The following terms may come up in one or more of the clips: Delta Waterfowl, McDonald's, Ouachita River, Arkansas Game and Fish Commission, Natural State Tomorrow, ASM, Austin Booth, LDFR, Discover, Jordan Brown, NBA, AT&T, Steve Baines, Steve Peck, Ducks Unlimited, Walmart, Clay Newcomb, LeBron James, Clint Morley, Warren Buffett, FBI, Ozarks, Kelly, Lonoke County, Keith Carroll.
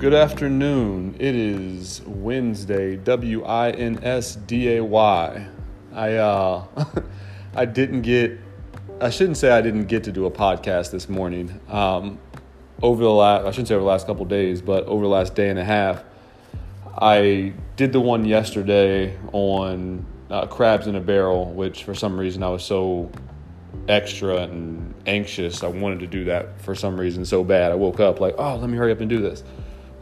Good afternoon. It is Wednesday, Winsday. I shouldn't say I didn't get to do a podcast this morning. Over the last day and a half, I did the one yesterday on crabs in a barrel, which for some reason I was so extra and anxious. I wanted to do that for some reason so bad. I woke up like, oh, let me hurry up and do this.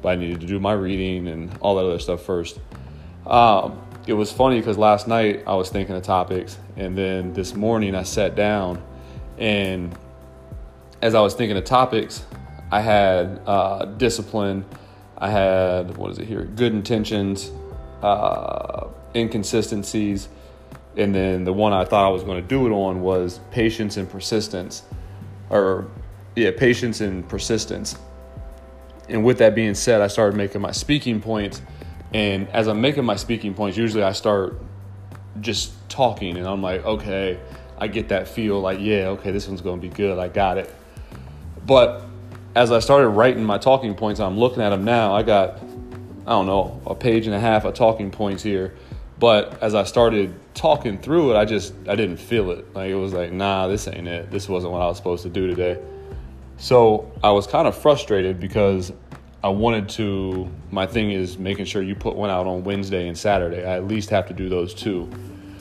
But I needed to do my reading and all that other stuff first. It was funny because last night I was thinking of topics, and then this morning I sat down, and as I was thinking of topics, I had discipline, I had, good intentions, inconsistencies, and then the one I thought I was going to do it on was patience and persistence. And with that being said, I started making my speaking points. And as I'm making my speaking points, usually I start just talking. And I'm like, okay, I get that feel like, yeah, okay, this one's going to be good. I got it. But as I started writing my talking points, I'm looking at them now. I got, a page and a half of talking points here. But as I started talking through it, I didn't feel it. Like, it was like, nah, this ain't it. This wasn't what I was supposed to do today. So I was kind of frustrated because my thing is making sure you put one out on Wednesday and Saturday. I at least have to do those two.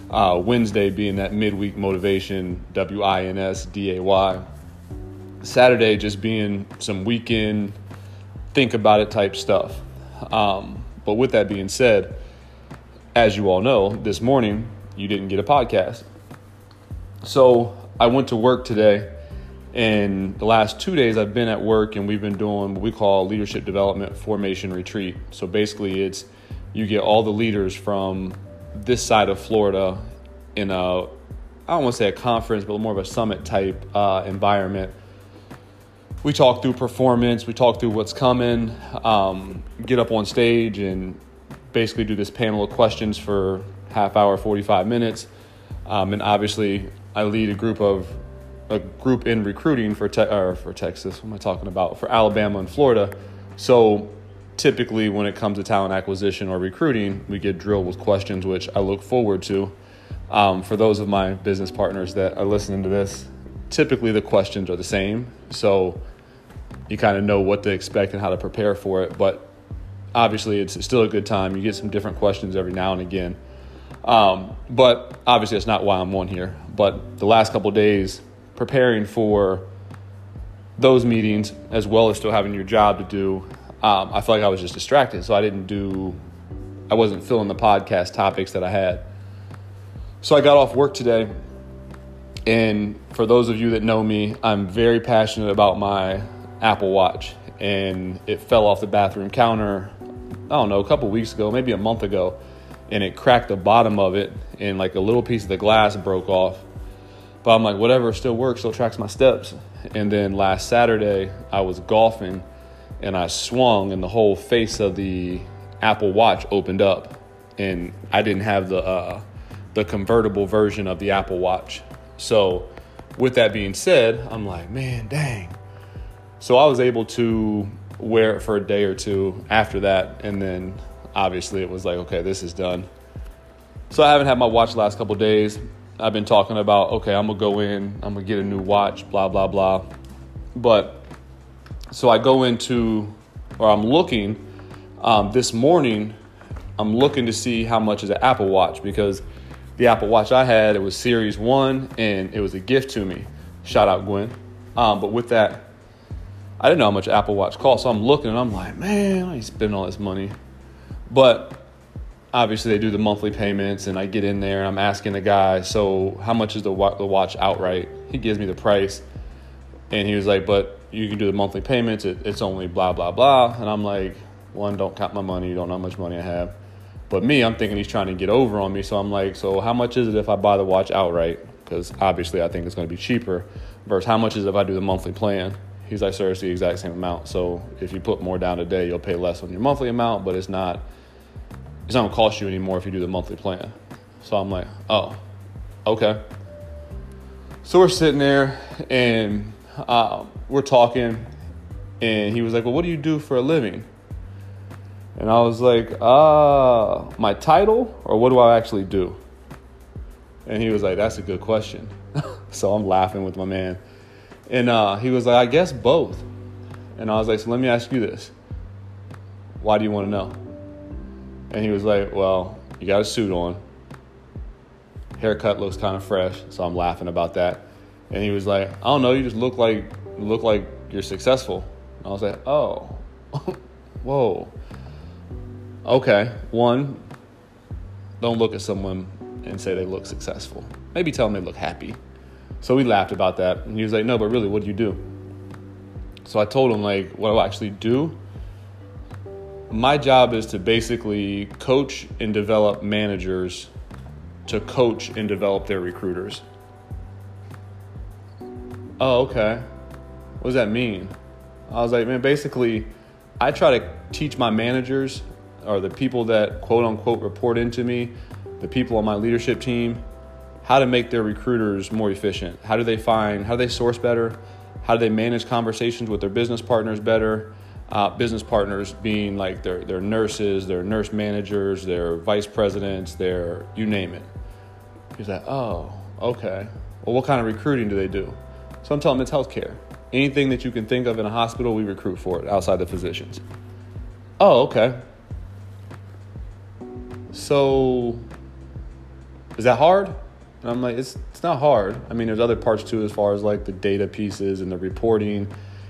Wednesday being that midweek motivation, Winsday. Saturday just being some weekend think about it type stuff. But with that being said, as you all know, this morning you didn't get a podcast. So I went to work today. And the last 2 days I've been at work, and we've been doing what we call leadership development formation retreat. So basically it's, you get all the leaders from this side of Florida in a, I don't want to say a conference, but more of a summit type environment. We talk through performance, we talk through what's coming, get up on stage and basically do this panel of questions for half hour, 45 minutes. And obviously I lead a group in recruiting for Texas. What am I talking about? For Alabama and Florida. So typically when it comes to talent acquisition or recruiting, we get drilled with questions, which I look forward to. For those of my business partners that are listening to this, typically the questions are the same. So you kind of know what to expect and how to prepare for it. But obviously it's still a good time. You get some different questions every now and again. But obviously that's not why I'm on here. But the last couple of days, preparing for those meetings, as well as still having your job to do, I feel like I was just distracted. So I wasn't filling the podcast topics that I had. So I got off work today. And for those of you that know me, I'm very passionate about my Apple Watch. And it fell off the bathroom counter, a couple weeks ago, maybe a month ago. And it cracked the bottom of it, and like a little piece of the glass broke off. But I'm like, whatever, still works, still tracks my steps. And then last Saturday, I was golfing, and I swung, and the whole face of the Apple Watch opened up. And I didn't have the convertible version of the Apple Watch. So with that being said, I'm like, man, dang. So I was able to wear it for a day or two after that. And then obviously it was like, okay, this is done. So I haven't had my watch the last couple of days. I've been talking about, okay, I'm going to go in, I'm going to get a new watch, blah, blah, blah. But so I go into, or I'm looking, this morning, I'm looking to see how much is an Apple Watch, because the Apple Watch I had, it was Series 1 and it was a gift to me. Shout out Gwen. But with that, I didn't know how much Apple Watch cost. So I'm looking and I'm like, man, I ain't spending all this money. But obviously, they do the monthly payments, and I get in there, and I'm asking the guy, so how much is the watch outright? He gives me the price, and he was like, but you can do the monthly payments. It's only blah, blah, blah. And I'm like, one, don't count my money. You don't know how much money I have. But me, I'm thinking he's trying to get over on me, so I'm like, so how much is it if I buy the watch outright? Because obviously, I think it's going to be cheaper versus how much is it if I do the monthly plan? He's like, sir, it's the exact same amount. So if you put more down today, you'll pay less on your monthly amount, but it's not going to cost you anymore if you do the monthly plan. So I'm like, oh, okay. So we're sitting there and we're talking, and he was like, well, what do you do for a living? And I was like, my title or what do I actually do? And he was like, that's a good question. So I'm laughing with my man. And he was like, I guess both. And I was like, so let me ask you this. Why do you want to know? And he was like, well, you got a suit on. Haircut looks kind of fresh. So I'm laughing about that. And he was like, I don't know. You just look like you're successful. And I was like, oh, whoa. Okay. One, don't look at someone and say they look successful. Maybe tell them they look happy. So we laughed about that. And he was like, no, but really, what do you do? So I told him, like, what do I actually do? My job is to basically coach and develop managers to coach and develop their recruiters. Oh, okay. What does that mean? I was like, man, basically, I try to teach my managers or the people that quote unquote report into me, the people on my leadership team, how to make their recruiters more efficient. How do they source better? How do they manage conversations with their business partners better? Business partners being like their nurses, their nurse managers, their vice presidents, their you name it. He's like, oh, okay. Well, what kind of recruiting do they do? So I'm telling them it's healthcare. Anything that you can think of in a hospital, we recruit for it outside the physicians. Oh, okay. So is that hard? And I'm like, it's not hard. I mean, there's other parts too, as far as like the data pieces and the reporting.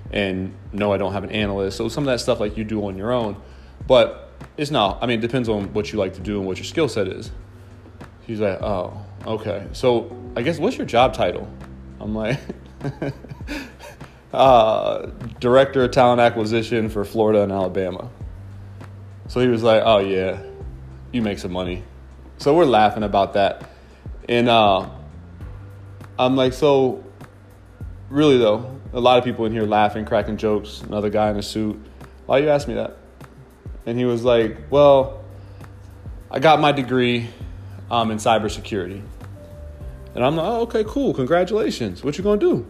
And no, I don't have an analyst. So some of that stuff like you do on your own, but it's not, I mean, it depends on what you like to do and what your skill set is. He's like, oh, okay. So I guess what's your job title? I'm like, Director of Talent Acquisition for Florida and Alabama. So he was like, oh yeah, you make some money. So we're laughing about that. And I'm like, so really though, a lot of people in here laughing, cracking jokes, another guy in a suit. Why you ask me that? And he was like, well, I got my degree in cybersecurity. And I'm like, oh, okay, cool. Congratulations. What you going to do?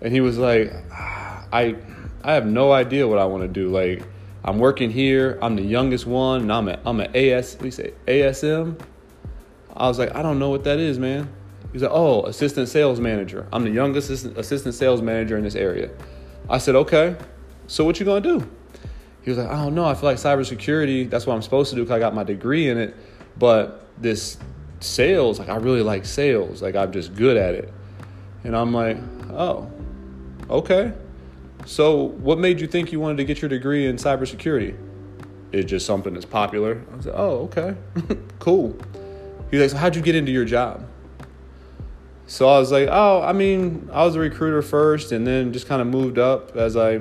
And he was like, I have no idea what I want to do. Like, I'm working here. I'm the youngest one. And I'm an ASM. I was like, I don't know what that is, man. He's like, oh, assistant sales manager. I'm the youngest assistant sales manager in this area. I said, okay, so what you going to do? He was like, I don't know. I feel like cybersecurity, that's what I'm supposed to do because I got my degree in it. But this sales, like I really like sales. Like I'm just good at it. And I'm like, oh, okay. So what made you think you wanted to get your degree in cybersecurity? It's just something that's popular. I was like, oh, okay, cool. He's like, so how'd you get into your job? So I was like, oh, I mean, I was a recruiter first and then just kind of moved up as I,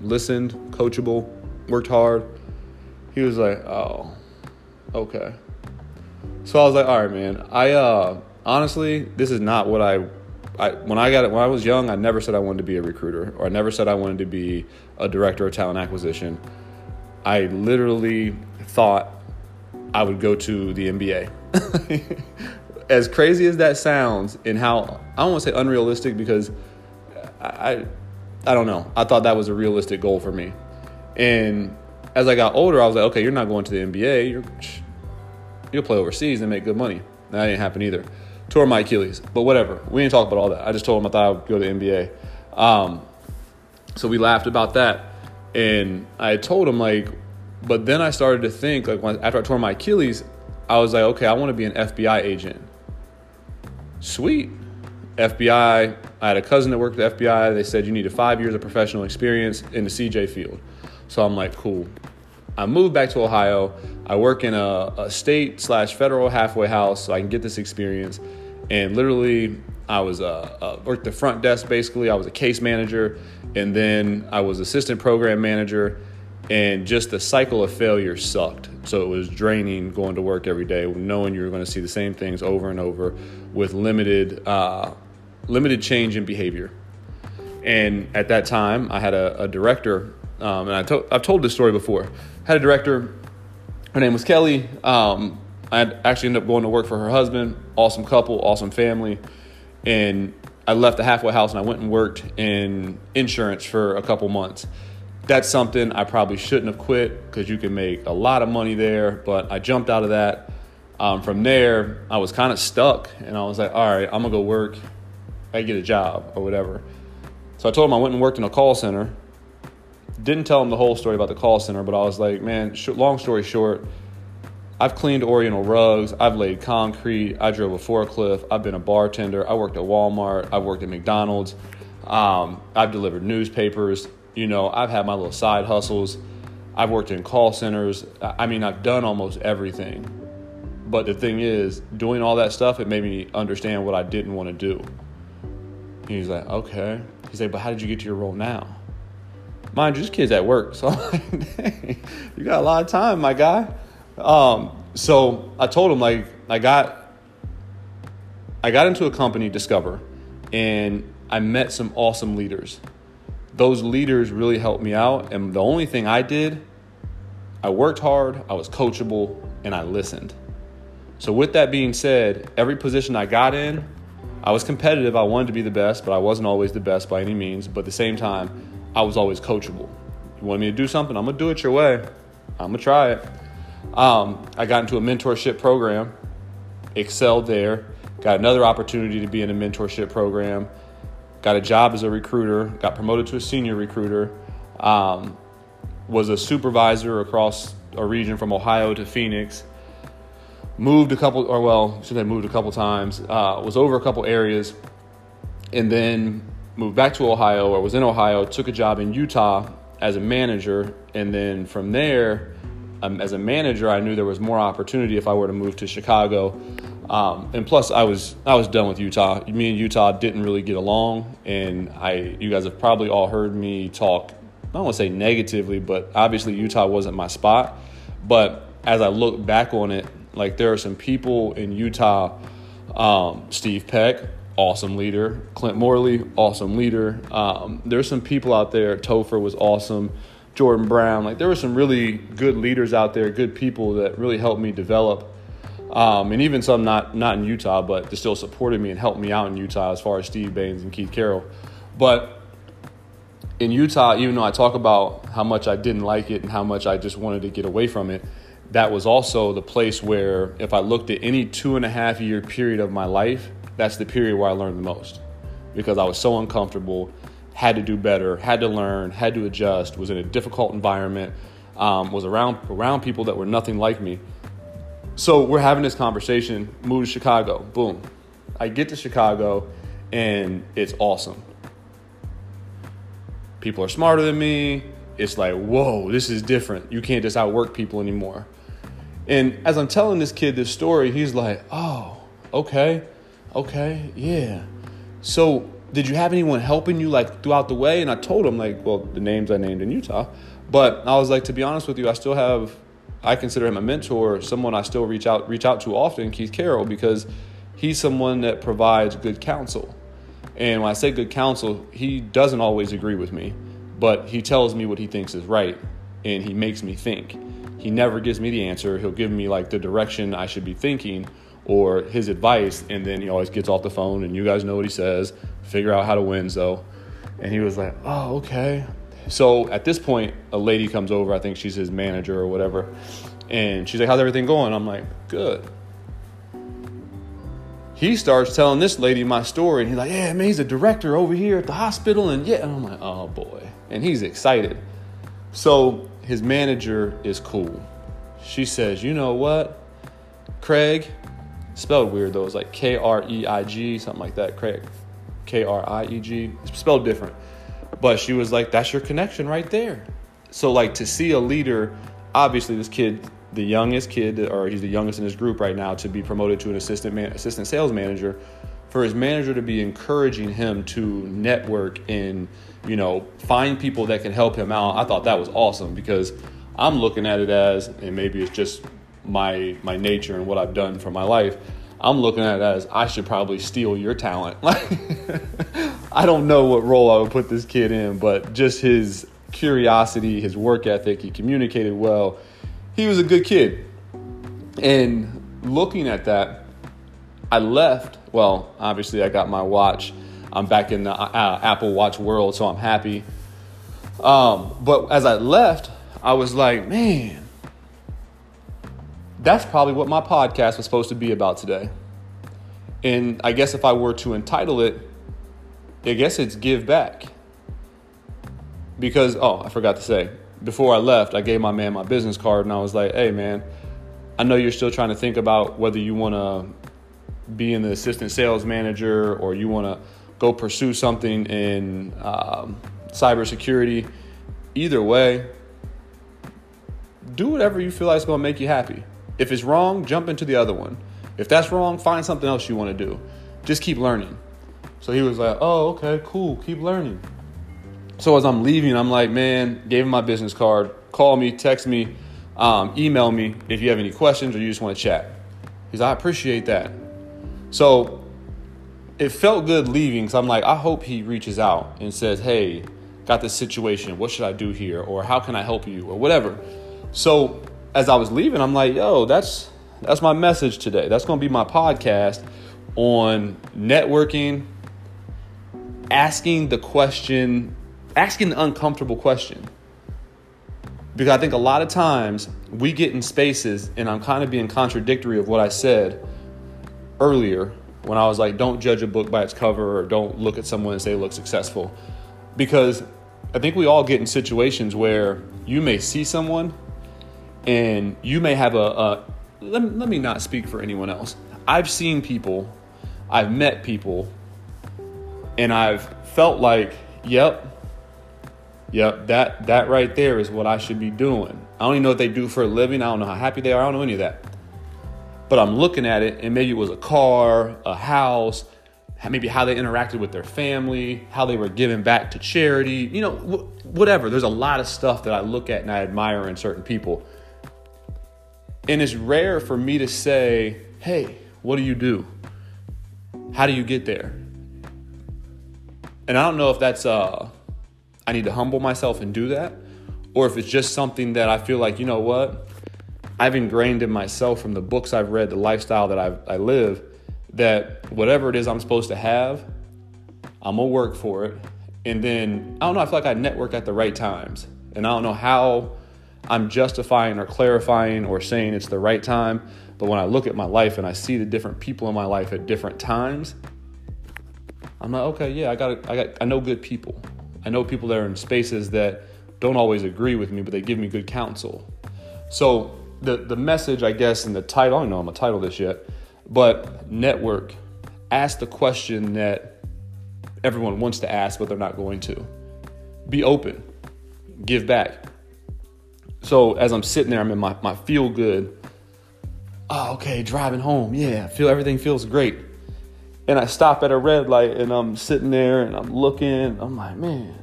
listened, coachable, worked hard. He was like, oh, okay. So I was like, all right, man, I honestly, this is not what when I was young, I never said I wanted to be a recruiter or I never said I wanted to be a director of talent acquisition. I literally thought I would go to the NBA. As crazy as that sounds and how, I don't want to say unrealistic because I don't know. I thought that was a realistic goal for me. And as I got older, I was like, okay, you're not going to the NBA. You'll play overseas and make good money. That didn't happen either. Tore my Achilles, but whatever. We didn't talk about all that. I just told him I thought I would go to the NBA. So we laughed about that. And I told him like, but then I started to think like after I tore my Achilles, I was like, okay, I want to be an FBI agent. Sweet. FBI. I had a cousin that worked at the FBI. They said you needed 5 years of professional experience in the CJ field. So I'm like, cool. I moved back to Ohio. I work in a state/federal halfway house so I can get this experience. And literally, I was worked the front desk basically. I was a case manager. And then I was assistant program manager. And just the cycle of failure sucked. So it was draining going to work every day, knowing you were going to see the same things over and over with limited change in behavior. And at that time, I had a director, and I've told this story before. I had a director. Her name was Kelly. I actually ended up going to work for her husband. Awesome couple, awesome family. And I left the halfway house and I went and worked in insurance for a couple months. that's something I probably shouldn't have quit because you can make a lot of money there. But I jumped out of that. From there, I was kind of stuck. And I was like, all right, I'm going to go work. I get a job or whatever. So I told him I went and worked in a call center. Didn't tell him the whole story about the call center, but I was like, man, long story short, I've cleaned oriental rugs. I've laid concrete. I drove a forklift. I've been a bartender. I worked at Walmart. I've worked at McDonald's. I've delivered newspapers. You know, I've had my little side hustles. I've worked in call centers. I mean, I've done almost everything. But the thing is, doing all that stuff, it made me understand what I didn't want to do. He's like, okay. He's like, but how did you get to your role now? Mind you, this kid's at work. So I'm like, dang, you got a lot of time, my guy. So I told him, like, I got into a company, Discover, and I met some awesome leaders. Those leaders really helped me out. And the only thing I did, I worked hard, I was coachable, and I listened. So with that being said, every position I got in, I was competitive. I wanted to be the best, but I wasn't always the best by any means. But at the same time, I was always coachable. You want me to do something? I'm going to do it your way. I'm going to try it. I got into a mentorship program, excelled there, got another opportunity to be in a mentorship program, got a job as a recruiter, got promoted to a senior recruiter, was a supervisor across a region from Ohio to Phoenix, moved a couple times, was over a couple areas, and then moved back to Ohio, or was in Ohio, took a job in Utah as a manager, and then from there, as a manager, I knew there was more opportunity if I were to move to Chicago. And plus, I was done with Utah. Me and Utah didn't really get along. And you guys have probably all heard me talk, I don't want to say negatively, but obviously Utah wasn't my spot. But as I look back on it, like, there are some people in Utah, Steve Peck, awesome leader, Clint Morley, awesome leader. There's some people out there. Topher was awesome. Jordan Brown, like, there were some really good leaders out there, good people that really helped me develop. And even some not in Utah, but they still supported me and helped me out in Utah, as far as Steve Baines and Keith Carroll. But in Utah, even though I talk about how much I didn't like it and how much I just wanted to get away from it, that was also the place where, if I looked at any 2.5 year period of my life, that's the period where I learned the most, because I was so uncomfortable. Had to do better, had to learn, had to adjust, was in a difficult environment, was around people that were nothing like me. So we're having this conversation, moved to Chicago, boom. I get to Chicago, and it's awesome. People are smarter than me. It's like, whoa, this is different. You can't just outwork people anymore. And as I'm telling this kid this story, he's like, oh, okay, yeah. So did you have anyone helping you, like, throughout the way? And I told him, like, well, the names I named in Utah. But I was like, to be honest with you, I consider him a mentor, someone I still reach out to often, Keith Carroll, because he's someone that provides good counsel. And when I say good counsel, he doesn't always agree with me, but he tells me what he thinks is right, and he makes me think. He never gives me the answer. He'll give me, like, the direction I should be thinking, or his advice, and then he always gets off the phone, and you guys know what he says, figure out how to win, so. And he was like, oh, okay. So at this point, a lady comes over, I think she's his manager or whatever, and she's like, how's everything going? I'm like, good. He starts telling this lady my story, and he's like, yeah, man, he's a director over here at the hospital, and yeah, and I'm like, oh, boy. And he's excited. So his manager is cool. She says, you know what, Craig, spelled weird though. It's like Kreig, something like that. Craig, Krieg, spelled different. But she was like, that's your connection right there. So, like, to see a leader, obviously this kid, the youngest kid, or he's the youngest in his group right now, to be promoted to an assistant sales manager, for his manager to be encouraging him to network and, you know, find people that can help him out. I thought that was awesome, because I'm looking at it as, and maybe it's just my nature and what I've done for my life, I'm looking at it as, I should probably steal your talent. Like, I don't know what role I would put this kid in, but just his curiosity, his work ethic, he communicated well. He was a good kid. And looking at that, I left. Well, obviously I got my watch. I'm back in the Apple Watch world, so I'm happy. But as I left, I was like, man, that's probably what my podcast was supposed to be about today. And I guess if I were to entitle it, I guess it's Give Back. Because, oh, I forgot to say, before I left, I gave my man my business card and I was like, hey, man, I know you're still trying to think about whether you want to be in the assistant sales manager or you want to go pursue something in cybersecurity. Either way, do whatever you feel like is going to make you happy. If it's wrong, jump into the other one. If that's wrong, find something else you want to do. Just keep learning. So he was like, oh, okay, cool. Keep learning. So as I'm leaving, I'm like, man, gave him my business card. Call me, text me, email me if you have any questions or you just want to chat. He's like, I appreciate that. So it felt good leaving. So I'm like, I hope he reaches out and says, hey, got this situation. What should I do here? Or how can I help you? Or whatever. So as I was leaving, I'm like, yo, that's my message today. That's going to be my podcast on networking, asking the question, asking the uncomfortable question. Because I think a lot of times we get in spaces, and I'm kind of being contradictory of what I said earlier when I was like, don't judge a book by its cover or don't look at someone and say, look successful. Because I think we all get in situations where you may see someone and you may have let me not speak for anyone else. I've seen people, I've met people, and I've felt like, yep, that right there is what I should be doing. I don't even know what they do for a living. I don't know how happy they are. I don't know any of that. But I'm looking at it, and maybe it was a car, a house, maybe how they interacted with their family, how they were giving back to charity, you know, whatever. There's a lot of stuff that I look at and I admire in certain people. And it's rare for me to say, hey, what do you do? How do you get there? And I don't know if that's, I need to humble myself and do that, or if it's just something that I feel like, you know what, I've ingrained in myself from the books I've read, the lifestyle that I live, that whatever it is I'm supposed to have, I'm gonna work for it. And then, I don't know, I feel like I network at the right times. And I don't know how I'm justifying or clarifying or saying it's the right time. But when I look at my life and I see the different people in my life at different times, I'm like, okay, yeah, I know good people. I know people that are in spaces that don't always agree with me, but they give me good counsel. So the message, I guess, and the title, I don't know I'm going to title this yet, but network, ask the question that everyone wants to ask, but they're not going to. Be open, give back. So as I'm sitting there, I'm in my feel good. Oh, okay, driving home. Yeah, everything feels great. And I stop at a red light and I'm sitting there and I'm looking. I'm like, man,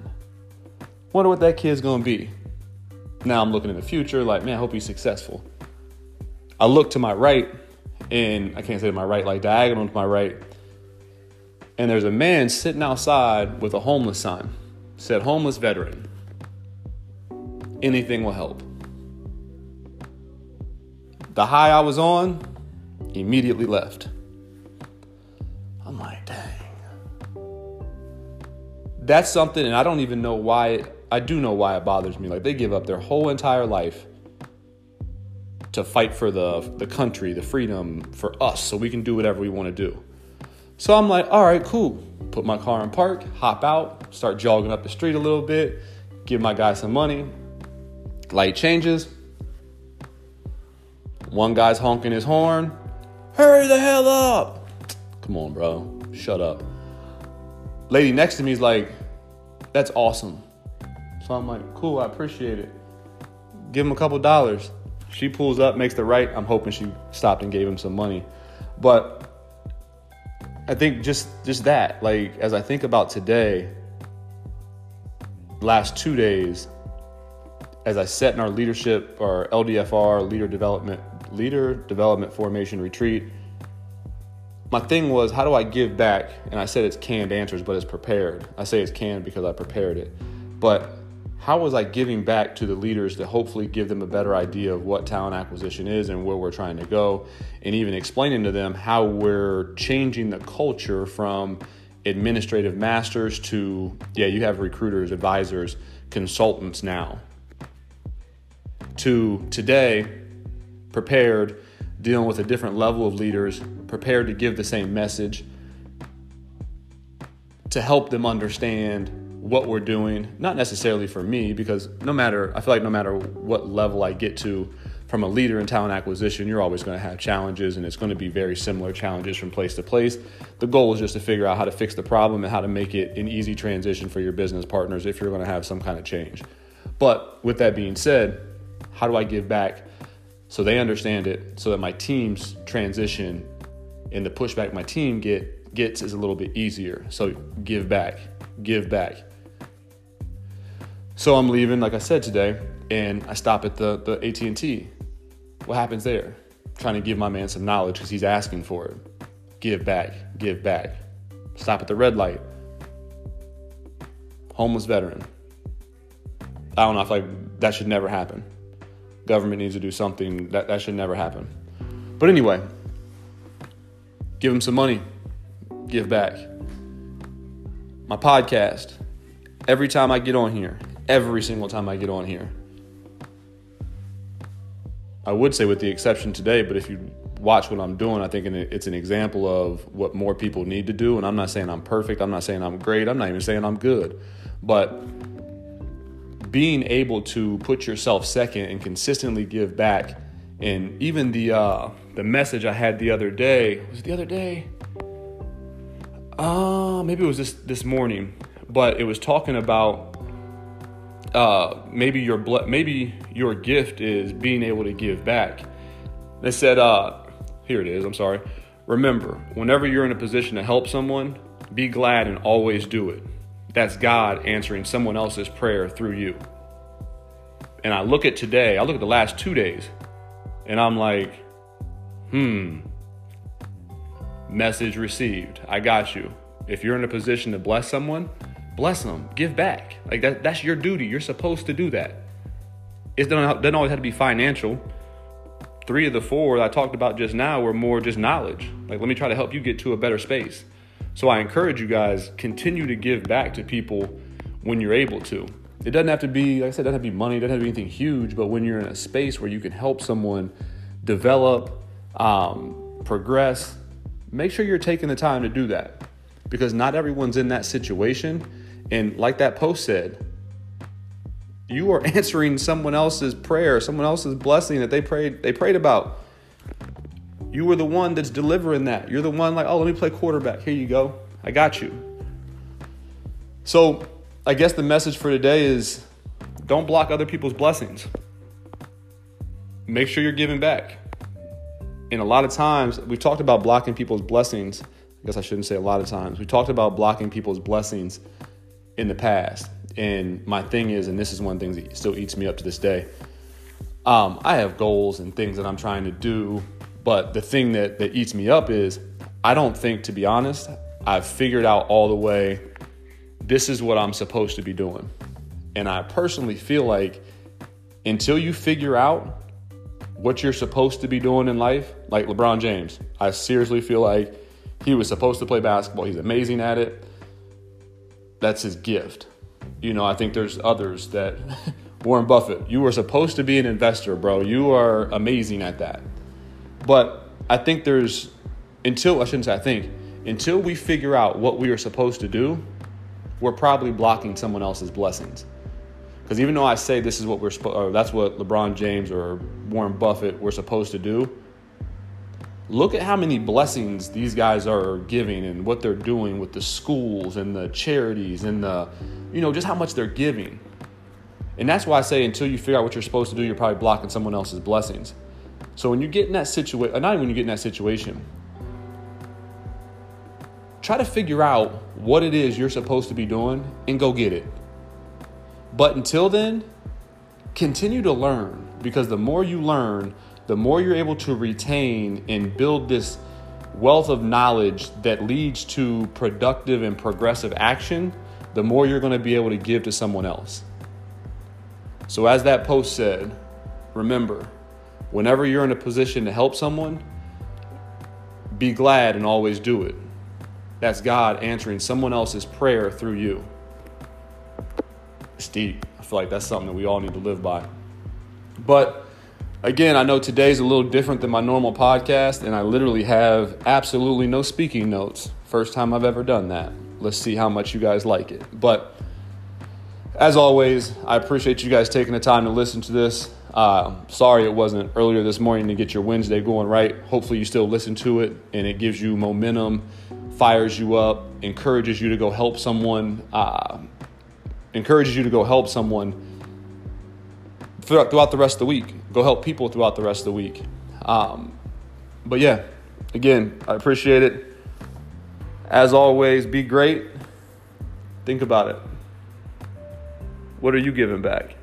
wonder what that kid's going to be. Now I'm looking in the future like, man, I hope he's successful. I look to my right and I can't say to my right, like diagonal to my right. And there's a man sitting outside with a homeless sign. It said homeless veteran. Anything will help. The high I was on immediately left. I'm like, dang. That's something, and I don't even know why. I do know why it bothers me. Like, they give up their whole entire life to fight for the country, the freedom for us, so we can do whatever we want to do. So I'm like, all right, cool. Put my car in park, hop out, start jogging up the street a little bit, give my guy some money. Light changes. One guy's honking his horn. Hurry the hell up. Come on, bro. Shut up. Lady next to me is like, that's awesome. So I'm like, cool, I appreciate it. Give him a couple dollars. She pulls up, makes the right. I'm hoping she stopped and gave him some money. But I think just that, like, as I think about today, last 2 days, as I sat in our leadership, our LDFR, leader development formation retreat, my thing was, how do I give back? And I said it's canned answers, but it's prepared. I say it's canned because I prepared it. But how was I giving back to the leaders to hopefully give them a better idea of what talent acquisition is and where we're trying to go, and even explaining to them how we're changing the culture from administrative masters to, you have recruiters, advisors, consultants now. To today, prepared, dealing with a different level of leaders, prepared to give the same message, to help them understand what we're doing, not necessarily for me, because I feel like no matter what level I get to from a leader in talent acquisition, you're always going to have challenges, and it's going to be very similar challenges from place to place. The goal is just to figure out how to fix the problem and how to make it an easy transition for your business partners if you're going to have some kind of change. But with that being said, how do I give back so they understand it, so that my team's transition and the pushback my team gets is a little bit easier? So give back. So I'm leaving, like I said, today, and I stop at the AT&T. What happens there? I'm trying to give my man some knowledge because he's asking for it. Give back. Stop at the red light. Homeless veteran. I don't know if that should never happen. Government needs to do something. That should never happen. But anyway, give them some money. Give back. My podcast, every single time I get on here, I would say with the exception today, but if you watch what I'm doing, I think it's an example of what more people need to do. And I'm not saying I'm perfect. I'm not saying I'm great. I'm not even saying I'm good. But being able to put yourself second and consistently give back. And even the message I had the other day, maybe it was this morning, but it was talking about maybe your gift is being able to give back. They said, here it is, I'm sorry. Remember, whenever you're in a position to help someone, be glad and always do it. That's God answering someone else's prayer through you. And I look at the last 2 days, and I'm like, message received. I got you. If you're in a position to bless someone, bless them. Give back. Like that's your duty. You're supposed to do that. It doesn't always have to be financial. 3 of the 4 that I talked about just now were more just knowledge. Like, let me try to help you get to a better space. So I encourage you guys, continue to give back to people when you're able to. It doesn't have to be, like I said, it doesn't have to be money, it doesn't have to be anything huge, but when you're in a space where you can help someone develop, progress, make sure you're taking the time to do that, because not everyone's in that situation. And like that post said, you are answering someone else's prayer, someone else's blessing that they prayed about. You were the one that's delivering that. You're the one like, oh, let me play quarterback. Here you go. I got you. So I guess the message for today is don't block other people's blessings. Make sure you're giving back. And a lot of times we've talked about blocking people's blessings. I guess I shouldn't say a lot of times. We talked about blocking people's blessings in the past. And my thing is, and this is one thing that still eats me up to this day. I have goals and things that I'm trying to do. But the thing that eats me up is I don't think, to be honest, I've figured out all the way this is what I'm supposed to be doing. And I personally feel like until you figure out what you're supposed to be doing in life, like LeBron James, I seriously feel like he was supposed to play basketball. He's amazing at it. That's his gift. You know, I think there's others that Warren Buffett, you were supposed to be an investor, bro. You are amazing at that. But I think until we figure out what we are supposed to do, we're probably blocking someone else's blessings. Because even though I say this is what that's what LeBron James or Warren Buffett were supposed to do, look at how many blessings these guys are giving and what they're doing with the schools and the charities and just how much they're giving. And that's why I say until you figure out what you're supposed to do, you're probably blocking someone else's blessings. So when you get in that situation, try to figure out what it is you're supposed to be doing and go get it. But until then, continue to learn, because the more you learn, the more you're able to retain and build this wealth of knowledge that leads to productive and progressive action, the more you're going to be able to give to someone else. So as that post said, remember, whenever you're in a position to help someone, be glad and always do it. That's God answering someone else's prayer through you. It's deep. I feel like that's something that we all need to live by. But again, I know today's a little different than my normal podcast, and I literally have absolutely no speaking notes. First time I've ever done that. Let's see how much you guys like it. But as always, I appreciate you guys taking the time to listen to this. Sorry it wasn't earlier this morning to get your Wednesday going right. Hopefully you still listen to it and it gives you momentum, fires you up, encourages you to go help someone, throughout the rest of the week. Go help people throughout the rest of the week. But yeah, again, I appreciate it. As always, be great. Think about it. What are you giving back?